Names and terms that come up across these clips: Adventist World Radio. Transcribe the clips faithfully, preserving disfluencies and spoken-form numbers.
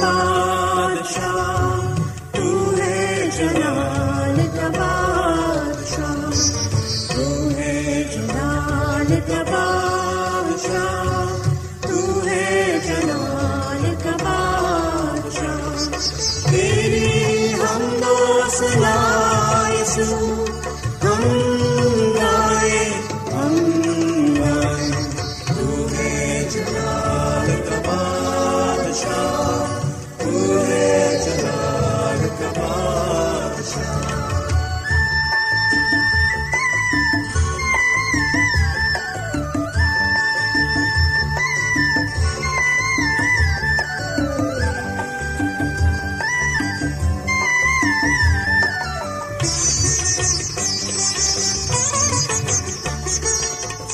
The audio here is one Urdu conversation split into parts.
بادشاہ تو ہے جلال کا بادشاہ، تو ہے جلال کا بادشاہ، تو ہے جلال کا بادشاہ، تیری حمد و ثنا یسوع، ہم گائے ہم گائے، تو ہے جلال کا بادشاہ۔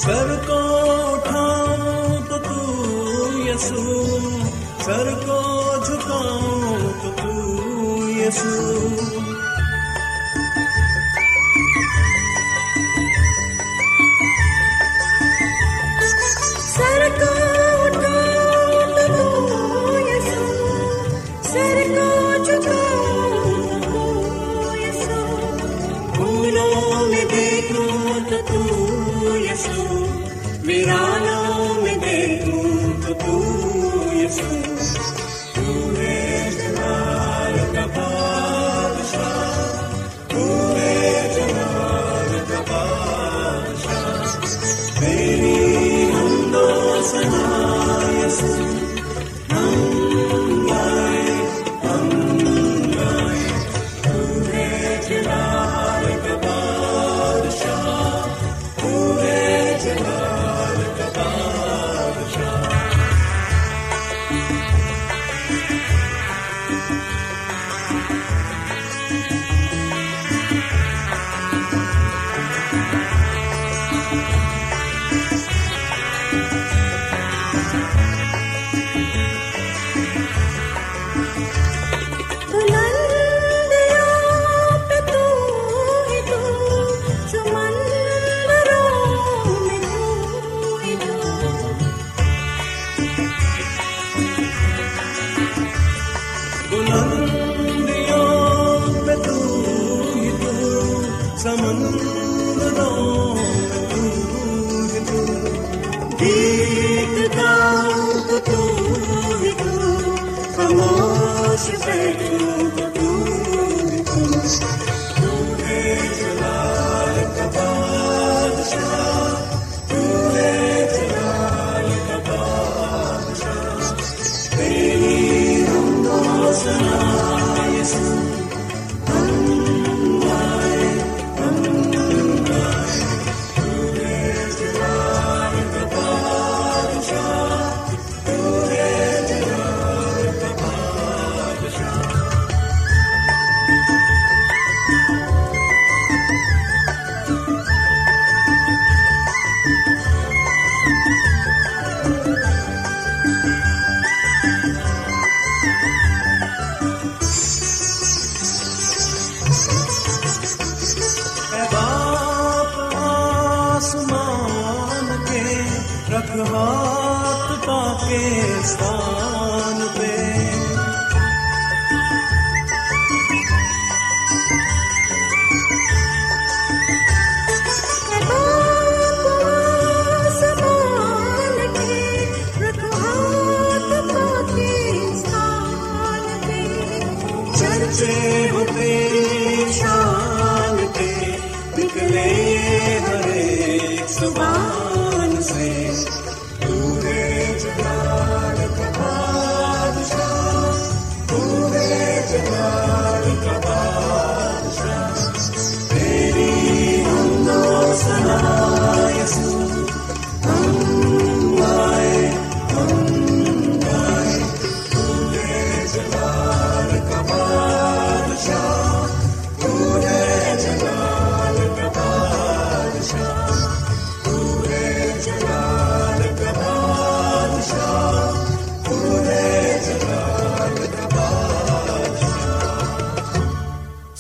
سر کو اٹھاؤں تو تو یسوع، سر کو جھکاؤں تو تو یسوع، سر کو اٹھاؤں تو تو یسوع، سر کو جھکاؤں تو تو یسوع، پھولوں میں دیکھوں تو تو یسوع، ویرانوں میں دیکھوں تو تو یسوع، تو ہے جلال کا بادشاہ، تو ہے جلال کا بادشاہ، تیری حمد و ثنا یسوع، ہم گائے ہم گائے، تو ہے جلال کا بادشاہ، تو ہے جلال۔ پاکستان پہ چرچے ہو تیری شان پہ نکلے ہر ایک زبان سے،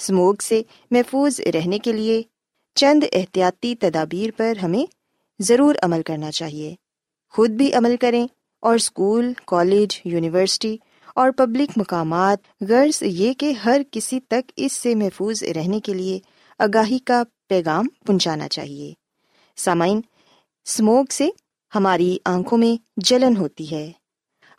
سموگ سے محفوظ رہنے کے لیے چند احتیاطی تدابیر پر ہمیں ضرور عمل کرنا چاہیے، خود بھی عمل کریں اور اسکول، کالج، یونیورسٹی اور پبلک مقامات، غرض یہ کہ ہر کسی تک اس سے محفوظ رہنے کے لیے آگاہی کا پیغام پہنچانا چاہیے۔ سامعین، سموگ سے ہماری آنکھوں میں جلن ہوتی ہے،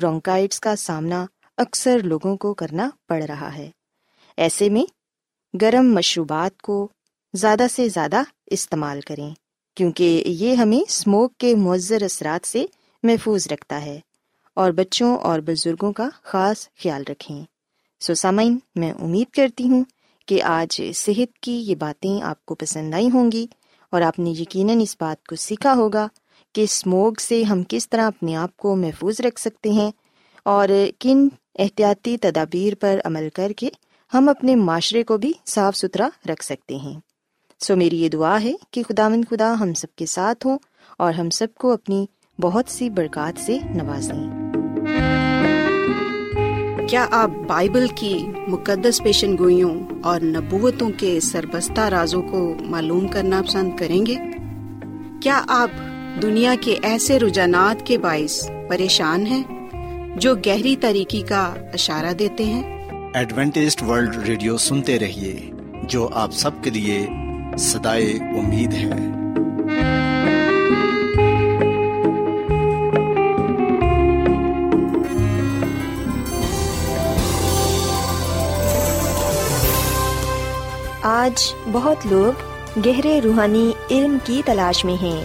برونکائٹس کا سامنا اکثر لوگوں کو کرنا پڑ رہا ہے۔ ایسے میں گرم مشروبات کو زیادہ سے زیادہ استعمال کریں کیونکہ یہ ہمیں اسموگ کے مضر اثرات سے محفوظ رکھتا ہے، اور بچوں اور بزرگوں کا خاص خیال رکھیں۔ سو سامعین، میں امید کرتی ہوں کہ آج صحت کی یہ باتیں آپ کو پسند آئی ہوں گی، اور آپ نے یقیناً اس بات کو سیکھا ہوگا کہ اسموگ سے ہم کس طرح اپنے آپ کو محفوظ رکھ سکتے ہیں اور کن احتیاطی تدابیر پر عمل کر کے ہم اپنے معاشرے کو بھی صاف ستھرا رکھ سکتے ہیں۔ سو میری یہ دعا ہے کہ خداوند خدا ہم سب کے ساتھ ہوں اور ہم سب کو اپنی بہت سی برکات سے نوازیں۔ کیا آپ بائبل کی مقدس پیشن گوئیوں اور نبوتوں کے سربستہ رازوں کو معلوم کرنا پسند کریں گے؟ کیا آپ دنیا کے ایسے رجحانات کے باعث پریشان ہیں جو گہری تاریکی کا اشارہ دیتے ہیں؟ ایڈوینٹسٹ ورلڈ ریڈیو سنتے رہیے، جو آپ سب کے لیے صدائے امید ہے۔ آج بہت لوگ گہرے روحانی علم کی تلاش میں ہیں،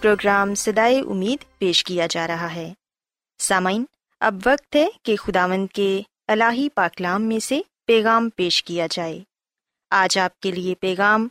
پروگرام صدائے امید پیش کیا جا رہا ہے۔ سامعین، اب وقت ہے کہ خداوند کے الہی پاکلام میں سے پیغام پیش کیا جائے۔ آج آپ کے لیے پیغام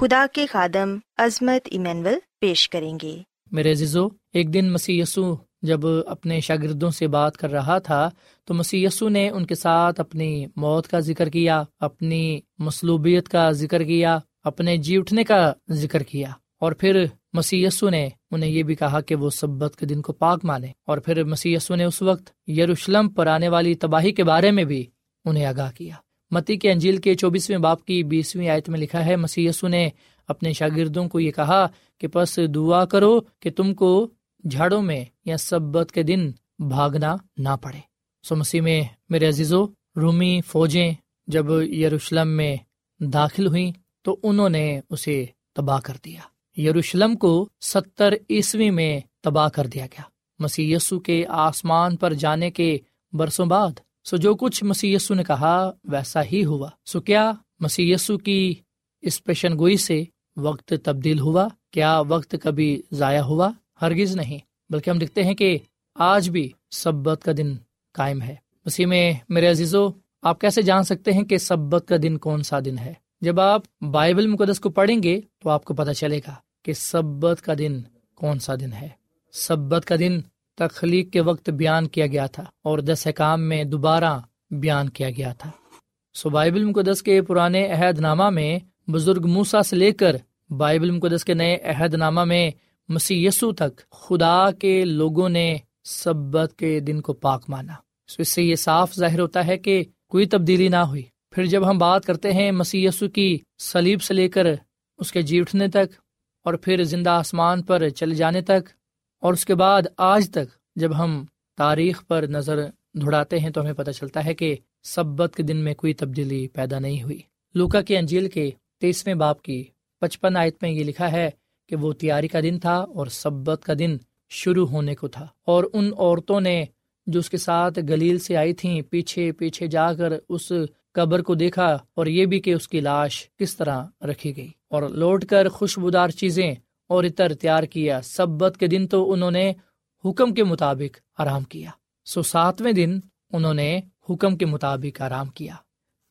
خدا کے خادم عظمت ایمینول پیش کریں گے۔ میرے عزیزو، ایک دن مسیح یسوع جب اپنے شاگردوں سے بات کر رہا تھا تو مسیح یسوع نے ان کے ساتھ اپنی موت کا ذکر کیا، اپنی مصلوبیت کا ذکر کیا، اپنے جی اٹھنے کا ذکر کیا، اور پھر مسیح یسوع نے انہیں یہ بھی کہا کہ وہ سبت کے دن کو پاک مانیں، اور پھر مسیح یسوع نے اس وقت یروشلم پر آنے والی تباہی کے بارے میں بھی انہیں آگاہ کیا۔ متی کی انجیل کے چوبیسویں باب کی بیسویں آیت میں لکھا ہے، مسیح یسوع نے اپنے شاگردوں کو یہ کہا کہ پس دعا کرو کہ تم کو جھاڑوں میں یا سبت کے دن بھاگنا نہ پڑے۔ سو مسیح میں میرے عزیزو، رومی فوجیں جب یروشلم میں داخل ہوئیں تو انہوں نے اسے تباہ کر دیا۔ یروشلم کو ستر عیسوی میں تباہ کر دیا گیا، مسیح یسو کے آسمان پر جانے کے برسوں بعد۔ سو جو کچھ مسیح یسو نے کہا ویسا ہی ہوا۔ سو کیا مسیح یسو کی اس پیشن گوئی سے وقت تبدیل ہوا؟ کیا وقت کبھی ضائع ہوا؟ ہرگز نہیں، بلکہ ہم دیکھتے ہیں کہ آج بھی سبت کا دن قائم ہے۔ مسیح میں میرے عزیزو، آپ کیسے جان سکتے ہیں کہ سبت کا دن کون سا دن ہے؟ جب آپ بائبل مقدس کو پڑھیں گے تو آپ کو پتہ چلے گا کہ سبت کا دن کون سا دن ہے۔ سبت کا دن تخلیق کے وقت بیان کیا گیا تھا اور دس احکام میں دوبارہ بیان کیا گیا تھا۔ سو بائبل مقدس کے پرانے عہد نامہ میں بزرگ موسیٰ سے لے کر بائبل مقدس کے نئے عہد نامہ میں مسیح یسوع تک خدا کے لوگوں نے سبت کے دن کو پاک مانا۔ so اس سے یہ صاف ظاہر ہوتا ہے کہ کوئی تبدیلی نہ ہوئی۔ پھر جب ہم بات کرتے ہیں مسیح یسوع کی صلیب سے لے کر اس کے جی اٹھنے تک اور پھر زندہ آسمان پر چلے جانے تک اور اس کے بعد آج تک، جب ہم تاریخ پر نظر دھڑاتے ہیں تو ہمیں پتہ چلتا ہے کہ سبت کے دن میں کوئی تبدیلی پیدا نہیں ہوئی۔ لوکا کی انجیل کے تیسویں باب کی پچپن آیت میں یہ لکھا ہے کہ وہ تیاری کا دن تھا اور سبت کا دن شروع ہونے کو تھا، اور ان عورتوں نے جو اس کے ساتھ گلیل سے آئی تھیں پیچھے پیچھے جا کر اس قبر کو دیکھا، اور یہ بھی کہ اس کی لاش کس طرح رکھی گئی، اور لوٹ کر خوشبودار چیزیں اور عطر تیار کیا۔ سبت کے دن تو انہوں نے حکم کے مطابق آرام کیا۔ سو ساتویں دن انہوں نے حکم کے مطابق آرام کیا۔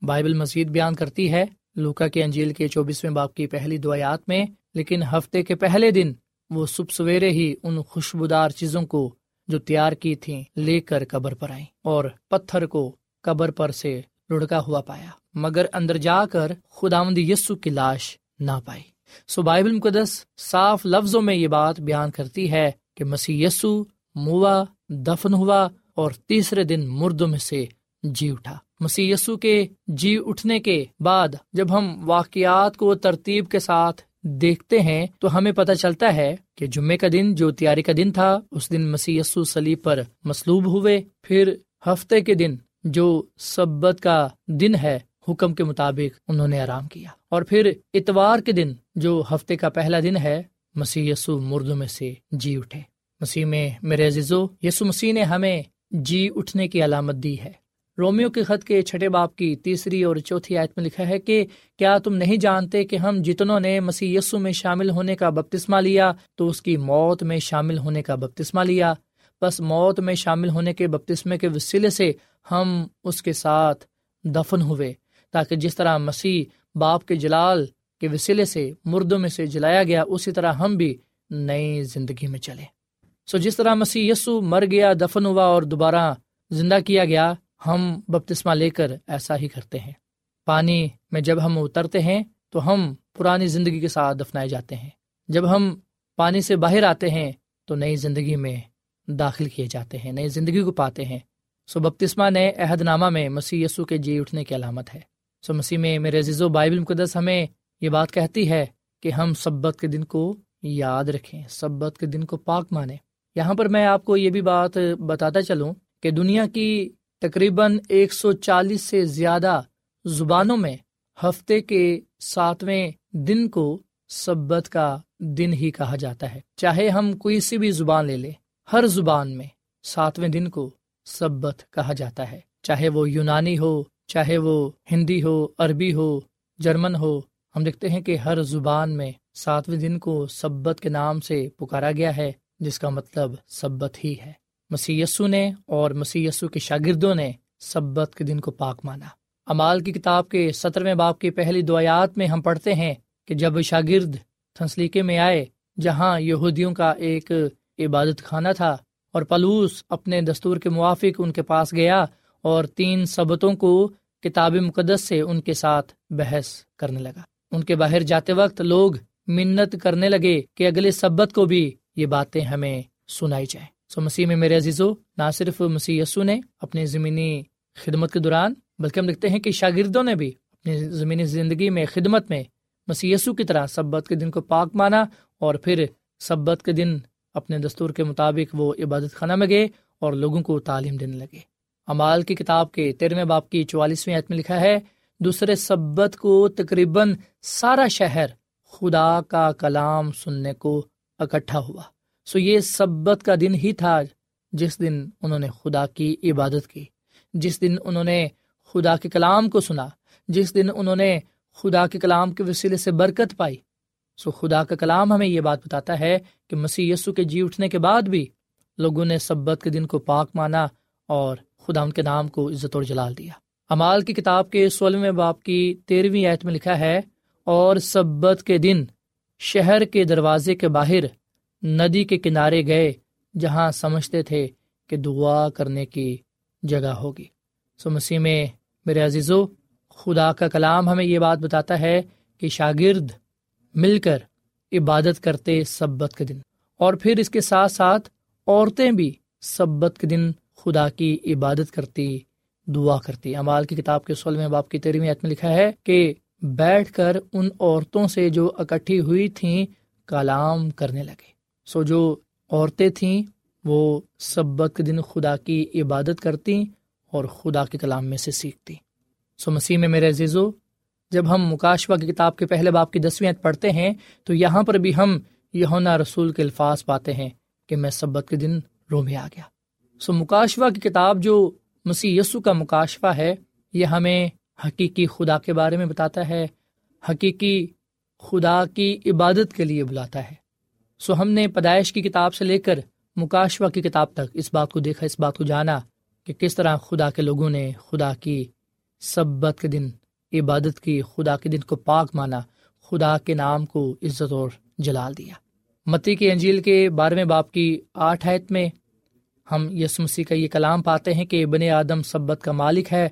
بائبل مزید بیان کرتی ہے لوکا کی انجیل کے چوبیسویں باب کی پہلی دو آیات میں، لیکن ہفتے کے پہلے دن وہ صبح سویرے ہی ان خوشبودار چیزوں کو جو تیار کی تھیں لے کر قبر پر آئیں، اور پتھر کو قبر پر سے لڑکا ہوا پایا، مگر اندر جا کر خداوند یسوع کی لاش نہ پائی۔ سو بائبل مقدس صاف لفظوں میں یہ بات بیان کرتی ہے کہ مسیح یسوع موا، دفن ہوا اور تیسرے دن مردوں میں سے جی اٹھا۔ مسیح یسوع کے جی اٹھنے کے بعد جب ہم واقعات کو ترتیب کے ساتھ دیکھتے ہیں تو ہمیں پتہ چلتا ہے کہ جمعے کا دن جو تیاری کا دن تھا، اس دن مسیح یسوع صلیب پر مصلوب ہوئے۔ پھر ہفتے کے دن جو سبت کا دن ہے، حکم کے مطابق انہوں نے آرام کیا، اور پھر اتوار کے دن جو ہفتے کا پہلا دن ہے، مسیح یسوع مردوں میں سے جی اٹھے۔ مسیح میں میرے عزیزو، یسوع مسیح نے ہمیں جی اٹھنے کی علامت دی ہے۔ رومیو کے خط کے چھٹے باب کی تیسری اور چوتھی آیت میں لکھا ہے کہ کیا تم نہیں جانتے کہ ہم جتنوں نے مسیح یسوع میں شامل ہونے کا بپتسمہ لیا تو اس کی موت میں شامل ہونے کا بپتسمہ لیا، بس موت میں شامل ہونے کے بپتسمے کے وسیلے سے ہم اس کے ساتھ دفن ہوئے، تاکہ جس طرح مسیح باپ کے جلال کے وسیلے سے مردوں میں سے جلایا گیا، اسی طرح ہم بھی نئی زندگی میں چلیں۔ سو so جس طرح مسیح یسوع مر گیا، دفن ہوا اور دوبارہ زندہ کیا گیا، ہم بپتسمہ لے کر ایسا ہی کرتے ہیں۔ پانی میں جب ہم اترتے ہیں تو ہم پرانی زندگی کے ساتھ دفنائے جاتے ہیں، جب ہم پانی سے باہر آتے ہیں تو نئی زندگی میں داخل کیے جاتے ہیں، نئی زندگی کو پاتے ہیں۔ سو بپتسمہ نئے عہد نامہ میں مسیح یسوع کے جی اٹھنے کی علامت ہے۔ سو مسیح میں میرے عزیزو، بائبل مقدس ہمیں یہ بات کہتی ہے کہ ہم سبت کے دن کو یاد رکھیں، سبت کے دن کو پاک مانیں۔ یہاں پر میں آپ کو یہ بھی بات بتاتا چلوں کہ دنیا کی تقریباً ایک سو چالیس سے زیادہ زبانوں میں ہفتے کے ساتویں دن کو سبت کا دن ہی کہا جاتا ہے۔ چاہے ہم کوئی سی بھی زبان لے لیں، ہر زبان میں ساتویں دن کو سبت کہا جاتا ہے، چاہے وہ یونانی ہو، چاہے وہ ہندی ہو، عربی ہو، جرمن ہو۔ ہم دیکھتے ہیں کہ ہر زبان میں ساتویں دن کو سبت کے نام سے پکارا گیا ہے، جس کا مطلب سبت ہی ہے۔ مسیح یسوع نے اور مسیح یسوع کے شاگردوں نے سبت کے دن کو پاک مانا۔ اعمال کی کتاب کے سترویں باب کی پہلی دو آیات میں ہم پڑھتے ہیں کہ جب شاگرد تھنسلیکے میں آئے، جہاں یہودیوں کا ایک عبادت خانہ تھا، اور پلوس اپنے دستور کے موافق ان کے پاس گیا اور تین سبتوں کو کتاب مقدس سے ان کے ساتھ بحث کرنے لگا۔ ان کے باہر جاتے وقت لوگ منت کرنے لگے کہ اگلے سبت کو بھی یہ باتیں ہمیں سنائی جائیں۔ سو مسیح میں میرے عزیزو، نہ صرف مسیح یسوع نے اپنی زمینی خدمت کے دوران، بلکہ ہم دیکھتے ہیں کہ شاگردوں نے بھی اپنی زمینی زندگی میں، خدمت میں، مسیح یسوع کی طرح سبت کے دن کو پاک مانا، اور پھر سبت کے دن اپنے دستور کے مطابق وہ عبادت خانہ میں گئے اور لوگوں کو تعلیم دینے لگے۔ اعمال کی کتاب کے تیرہویں باب کی چوالیسویں آیت میں لکھا ہے، دوسرے سبت کو تقریباً سارا شہر خدا کا کلام سننے کو اکٹھا ہوا۔ سو یہ سبت کا دن ہی تھا جس دن انہوں نے خدا کی عبادت کی، جس دن انہوں نے خدا کے کلام کو سنا، جس دن انہوں نے خدا کے کلام کے وسیلے سے برکت پائی۔ سو خدا کا کلام ہمیں یہ بات بتاتا ہے کہ مسیح یسوع کے جی اٹھنے کے بعد بھی لوگوں نے سبت کے دن کو پاک مانا اور خدا ان کے نام کو عزت اور جلال دیا۔ اعمال کی کتاب کے سولہویں باب کی تیرہویں آیت میں لکھا ہے، اور سبت کے دن شہر کے دروازے کے باہر ندی کے کنارے گئے، جہاں سمجھتے تھے کہ دعا کرنے کی جگہ ہوگی۔ سو مسیح میں میرے عزیزو، خدا کا کلام ہمیں یہ بات بتاتا ہے کہ شاگرد مل کر عبادت کرتے سبت کے دن، اور پھر اس کے ساتھ ساتھ عورتیں بھی سبت کے دن خدا کی عبادت کرتی، دعا کرتی۔ اعمال کی کتاب کے سولہویں باب کی تیرہویں آیت میں لکھا ہے کہ بیٹھ کر ان عورتوں سے جو اکٹھی ہوئی تھیں کلام کرنے لگے۔ سو so جو عورتیں تھیں وہ سبت کے دن خدا کی عبادت کرتی اور خدا کے کلام میں سے سیکھتی۔ سو so مسیح میں میرے عزیزو، جب ہم مکاشفہ کی کتاب کے پہلے باب کی دسویں آیت پڑھتے ہیں تو یہاں پر بھی ہم یوحنا رسول کے الفاظ پاتے ہیں کہ میں سبت کے دن رومے آ گیا۔ سو so مکاشفہ کی کتاب جو مسیح یسو کا مکاشفہ ہے، یہ ہمیں حقیقی خدا کے بارے میں بتاتا ہے، حقیقی خدا کی عبادت کے لیے بلاتا ہے۔ سو ہم نے پیدائش کی کتاب سے لے کر مکاشفہ کی کتاب تک اس بات کو دیکھا، اس بات کو جانا کہ کس طرح خدا کے لوگوں نے خدا کی سبت کے دن عبادت کی، خدا کے دن کو پاک مانا، خدا کے نام کو عزت اور جلال دیا۔ متی کی انجیل کے بارہویں باب کی آٹھ آیت میں ہم یسوع مسیح کا یہ کلام پاتے ہیں کہ بنِ آدم سبت کا مالک ہے۔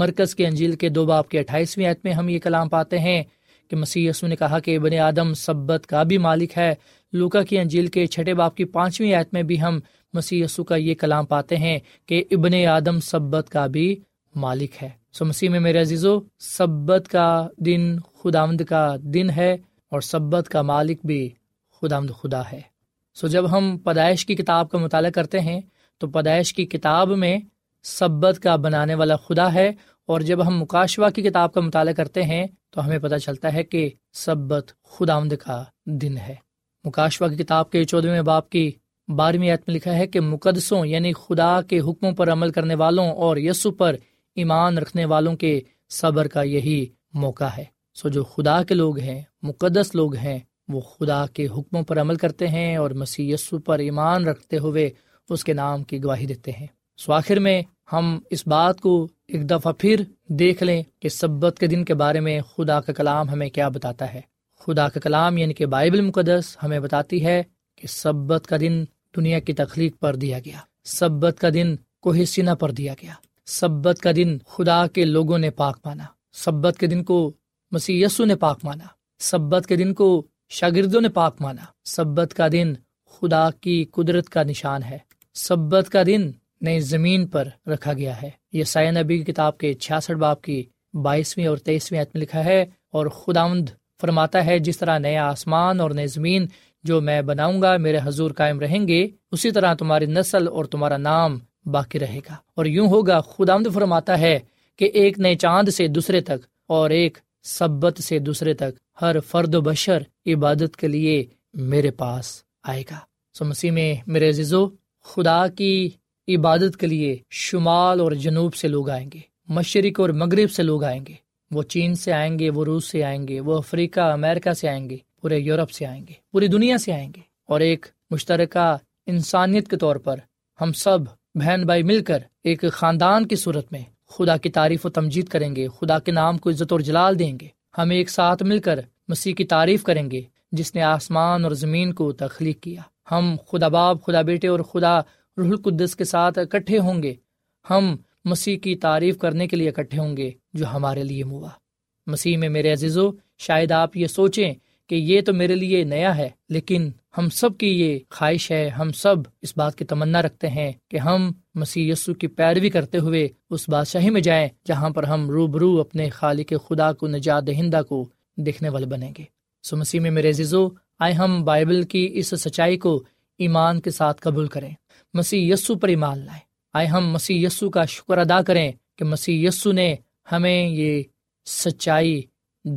مرکز کی انجیل کے دو باب کی اٹھائیسویں آیت میں ہم یہ کلام پاتے ہیں کہ مسیح یسوع نے کہا کہ بنِ آدم سبت کا بھی مالک ہے۔ لوکا کی انجیل کے چھٹے باب کی پانچویں آیت میں بھی ہم مسیح یسوع کا یہ کلام پاتے ہیں کہ بنِ آدم سبت کا بھی مالک ہے۔ سو مسیح میں میرے عزیزو، سبت کا دن خداوند کا دن ہے اور سبت کا مالک بھی خداوند خدا ہے۔ سو جب ہم پیدائش کی کتاب کا مطالعہ کرتے ہیں تو پیدائش کی کتاب میں سبت کا بنانے والا خدا ہے، اور جب ہم مکاشفہ کی کتاب کا مطالعہ کرتے ہیں تو ہمیں پتہ چلتا ہے کہ سبت خداوند کا دن ہے۔ مکاشفہ کی کتاب کے چودہویں باب کی بارہویں آیت میں لکھا ہے کہ مقدسوں یعنی خدا کے حکموں پر عمل کرنے والوں اور یسوع پر ایمان رکھنے والوں کے صبر کا یہی موقع ہے۔ سو جو خدا کے لوگ ہیں، مقدس لوگ ہیں، وہ خدا کے حکموں پر عمل کرتے ہیں اور مسیح یسوع پر ایمان رکھتے ہوئے اس کے نام کی گواہی دیتے ہیں۔ سو آخر میں ہم اس بات کو ایک دفعہ پھر دیکھ لیں کہ سبت کے دن کے بارے میں خدا کا کلام ہمیں کیا بتاتا ہے۔ خدا کا کلام یعنی کہ بائبل مقدس ہمیں بتاتی ہے کہ سبت کا دن دنیا کی تخلیق پر دیا گیا، سبت کا دن کوہ سینا پر دیا گیا، سبت کا دن خدا کے لوگوں نے پاک مانا، سبت کے دن کو مسیح یسوع نے پاک مانا، سبت کے دن کو شاگردوں نے پاک مانا، سبت کا دن خدا کی قدرت کا نشان ہے، سبت کا دن نئی زمین پر رکھا گیا ہے۔ یسایا نبی کی کتاب کے چھیاسٹھ باب کی بائیسویں اور تیئیسویں آیت میں لکھا ہے، اور خداوند فرماتا ہے جس طرح نیا آسمان اور نئی زمین جو میں بناؤں گا میرے حضور قائم رہیں گے، اسی طرح تمہاری نسل اور تمہارا نام باقی رہے گا، اور یوں ہوگا خداوند فرماتا ہے کہ ایک نئے چاند سے دوسرے تک اور ایک سبت سے دوسرے تک ہر فرد و بشر عبادت کے لیے میرے پاس آئے گا۔ سو مسیح میں میرے عزیزو، خدا کی عبادت کے لیے شمال اور جنوب سے لوگ آئیں گے، مشرق اور مغرب سے لوگ آئیں گے، وہ چین سے آئیں گے، وہ روس سے آئیں گے، وہ افریقہ امریکہ سے آئیں گے، پورے یورپ سے آئیں گے، پوری دنیا سے آئیں گے، اور ایک مشترکہ انسانیت کے طور پر ہم سب بہن بھائی مل کر ایک خاندان کی صورت میں خدا کی تعریف و تمجید کریں گے، خدا کے نام کو عزت اور جلال دیں گے۔ ہم ایک ساتھ مل کر مسیح کی تعریف کریں گے جس نے آسمان اور زمین کو تخلیق کیا۔ ہم خدا باپ، خدا بیٹے اور خدا روح القدس کے ساتھ اکٹھے ہوں گے۔ ہم مسیح کی تعریف کرنے کے لیے اکٹھے ہوں گے جو ہمارے لیے موا۔ مسیح میں میرے عزیزو، شاید آپ یہ سوچیں کہ یہ تو میرے لیے نیا ہے، لیکن ہم سب کی یہ خواہش ہے، ہم سب اس بات کی تمنا رکھتے ہیں کہ ہم مسیح یسوع کی پیروی کرتے ہوئے اس بادشاہی میں جائیں جہاں پر ہم روبرو اپنے خالق خدا کو، نجات دہندہ کو دیکھنے والے بنیں گے۔ سو مسیح میں میرے عزیزو، آئے ہم بائبل کی اس سچائی کو ایمان کے ساتھ قبول کریں، مسیح یسوع پر ایمان لائیں۔ آئے ہم مسیح یسوع کا شکر ادا کریں کہ مسیح یسوع نے ہمیں یہ سچائی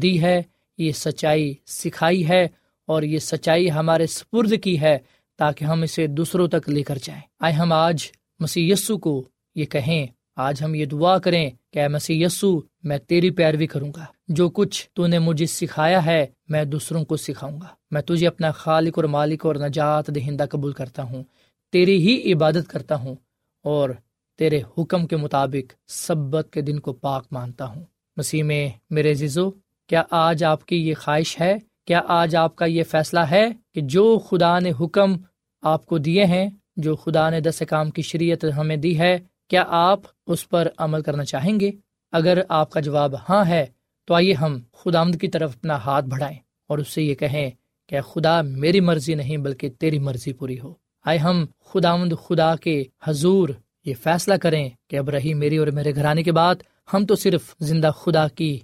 دی ہے، یہ سچائی سکھائی ہے اور یہ سچائی ہمارے سپرد کی ہے تاکہ ہم اسے دوسروں تک لے کر جائیں۔ آئے ہم آج مسیح یسوع کو یہ کہیں، آج ہم یہ دعا کریں کہ اے مسیح یسوع، میں تیری پیروی کروں گا، جو کچھ تو نے مجھے سکھایا ہے میں دوسروں کو سکھاؤں گا، میں تجھے اپنا خالق اور مالک اور نجات دہندہ قبول کرتا ہوں، تیری ہی عبادت کرتا ہوں اور تیرے حکم کے مطابق سبت کے دن کو پاک مانتا ہوں۔ مسیح میں میرے عزیزو، کیا آج آپ کی یہ خواہش ہے، کیا آج آپ کا یہ فیصلہ ہے کہ جو خدا نے حکم آپ کو دیے ہیں، جو خدا نے دس احکام کی شریعت ہمیں دی ہے، کیا آپ اس پر عمل کرنا چاہیں گے؟ اگر آپ کا جواب ہاں ہے تو آئیے ہم خداوند کی طرف اپنا ہاتھ بڑھائیں اور اس سے یہ کہیں کہ خدا میری مرضی نہیں بلکہ تیری مرضی پوری ہو۔ آئے ہم خداوند خدا کے حضور یہ فیصلہ کریں کہ اب رہی میری اور میرے گھرانے کے بعد ہم تو صرف زندہ خدا کی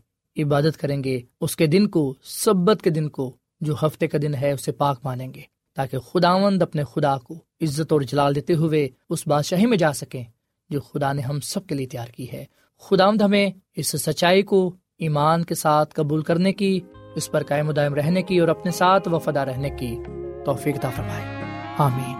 عبادت کریں گے، اس کے دن کو، سبت کے دن کو جو ہفتے کا دن ہے اسے پاک مانیں گے، تاکہ خداوند اپنے خدا کو عزت اور جلال دیتے ہوئے اس بادشاہی میں جا سکیں جو خدا نے ہم سب کے لیے تیار کی ہے۔ خداوند ہمیں اس سچائی کو ایمان کے ساتھ قبول کرنے کی، اس پر قائم و دائم رہنے کی اور اپنے ساتھ وفادار رہنے کی توفیق عطا فرمائے، آمین۔